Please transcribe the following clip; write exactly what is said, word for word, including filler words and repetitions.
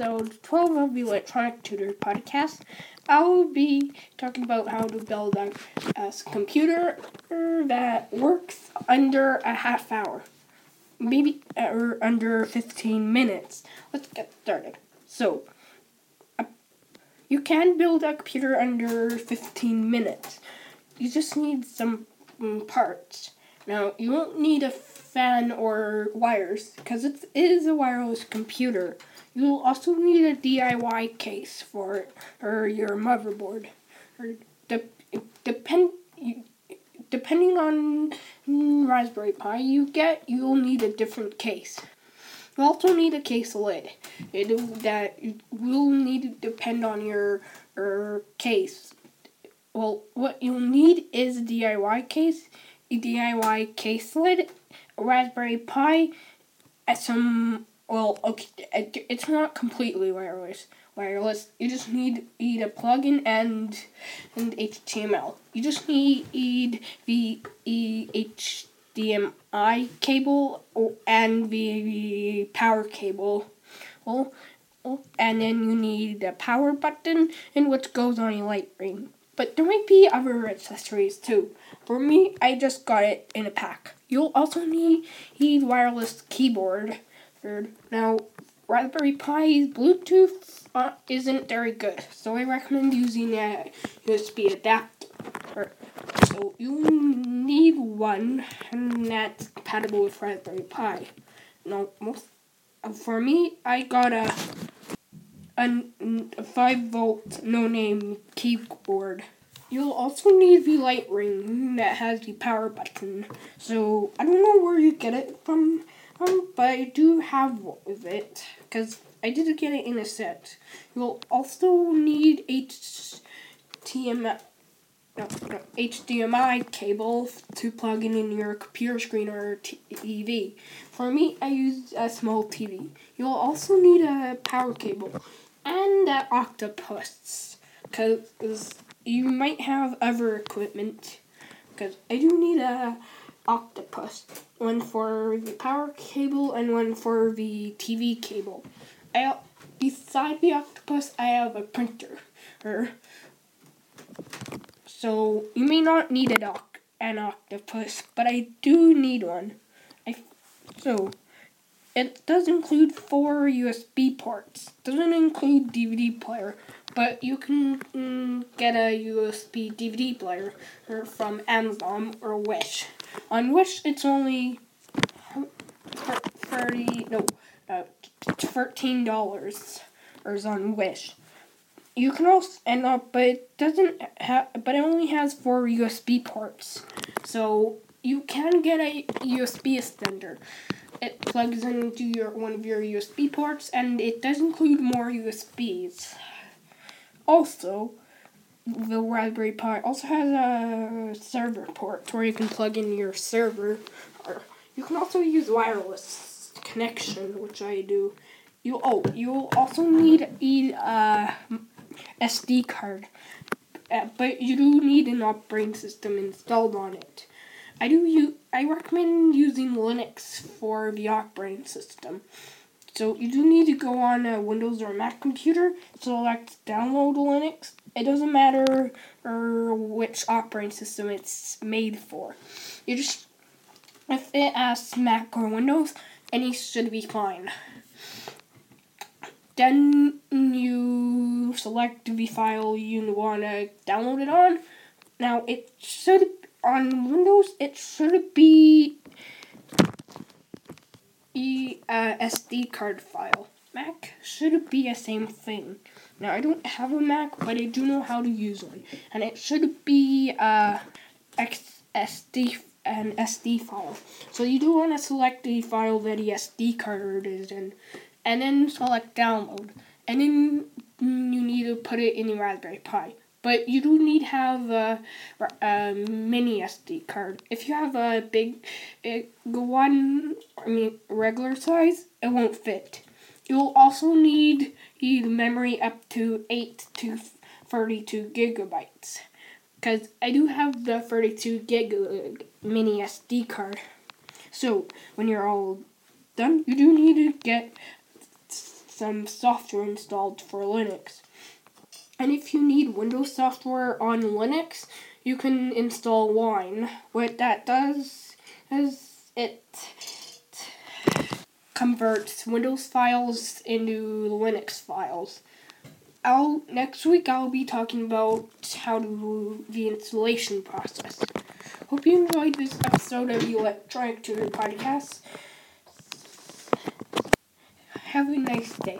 episode twelve of the Electronic Tutor podcast. I will be talking about how to build a, a computer that works under a half hour, maybe or under fifteen minutes. Let's get started. So, uh, you can build a computer under fifteen minutes. You just need some um, parts. Now, you won't need a fan or wires, because it is a wireless computer. You'll also need a D I Y case for it, or your motherboard. Or de- depend depending on mm, Raspberry Pi you get, you'll need a different case. You'll also need a case lid. It that will need to depend on your er, case. Well, what you'll need is a D I Y case. A D I Y case lid, a Raspberry Pi, and some, well, okay, it's not completely wireless, wireless, you just need, need a plug-in and, and H T M L. You just need, need the H D M I cable and the power cable, well, and then you need a power button and what goes on your light ring. But there might be other accessories too. For me, I just got it in a pack. You'll also need a wireless keyboard. Now, Raspberry Pi's Bluetooth uh, isn't very good, so I recommend using a U S B adapter. So you need one, and that's compatible with Raspberry Pi. Now, most, for me, I got a... a five volt no-name keyboard. You'll also need the light ring that has the power button. So, I don't know where you get it from, um, but I do have one of it, because I did get it in a set. You'll also need H T M L, no, no, H D M I cable to plug in in your computer screen or T V. For me, I use a small T V. You'll also need a power cable. And an octopus, because you might have other equipment, because I do need a octopus, one for the power cable and one for the T V cable. I, beside the octopus, I have a printer, so you may not need an, oct- an octopus, but I do need one. I so. It does include four U S B ports. Doesn't include D V D player, but you can mm, get a U S B D V D player from Amazon or Wish. On Wish, it's only thirty no, uh, thirteen dollars on Wish. You can also and uh, but it doesn't ha- but it only has four U S B ports, so you can get a U S B extender. It plugs into your one of your U S B ports, and it does include more U S Bs. Also, the Raspberry Pi also has a server port where you can plug in your server. Or you can also use wireless connection, which I do. You oh, you'll also need a uh, S D card, uh, but you do need an operating system installed on it. I do you I recommend using Linux for the operating system. So you do need to go on a Windows or a Mac computer, select download Linux. It doesn't matter er, which operating system it's made for. You just if it asks Mac or Windows, any should be fine. Then you select the file you want to download it on. Now it should be on Windows, it should be a uh, S D card file. Mac should be the same thing. Now, I don't have a Mac, but I do know how to use one. And it should be uh, X S D an S D file. So you do want to select the file that the S D card is in, and then select download. And then you need to put it in the Raspberry Pi. But you do need to have a, a mini S D card. If you have a big, big one, I mean regular size, it won't fit. You'll also need memory up to eight to thirty-two gigabytes. Because I do have the thirty-two gig mini S D card. So when you're all done, you do need to get some software installed for Linux. And if you need Windows software on Linux, you can install Wine. What that does is it converts Windows files into Linux files. I'll, next week I'll be talking about how to do the installation process. Hope you enjoyed this episode of the Electronic Tutor podcast. Have a nice day.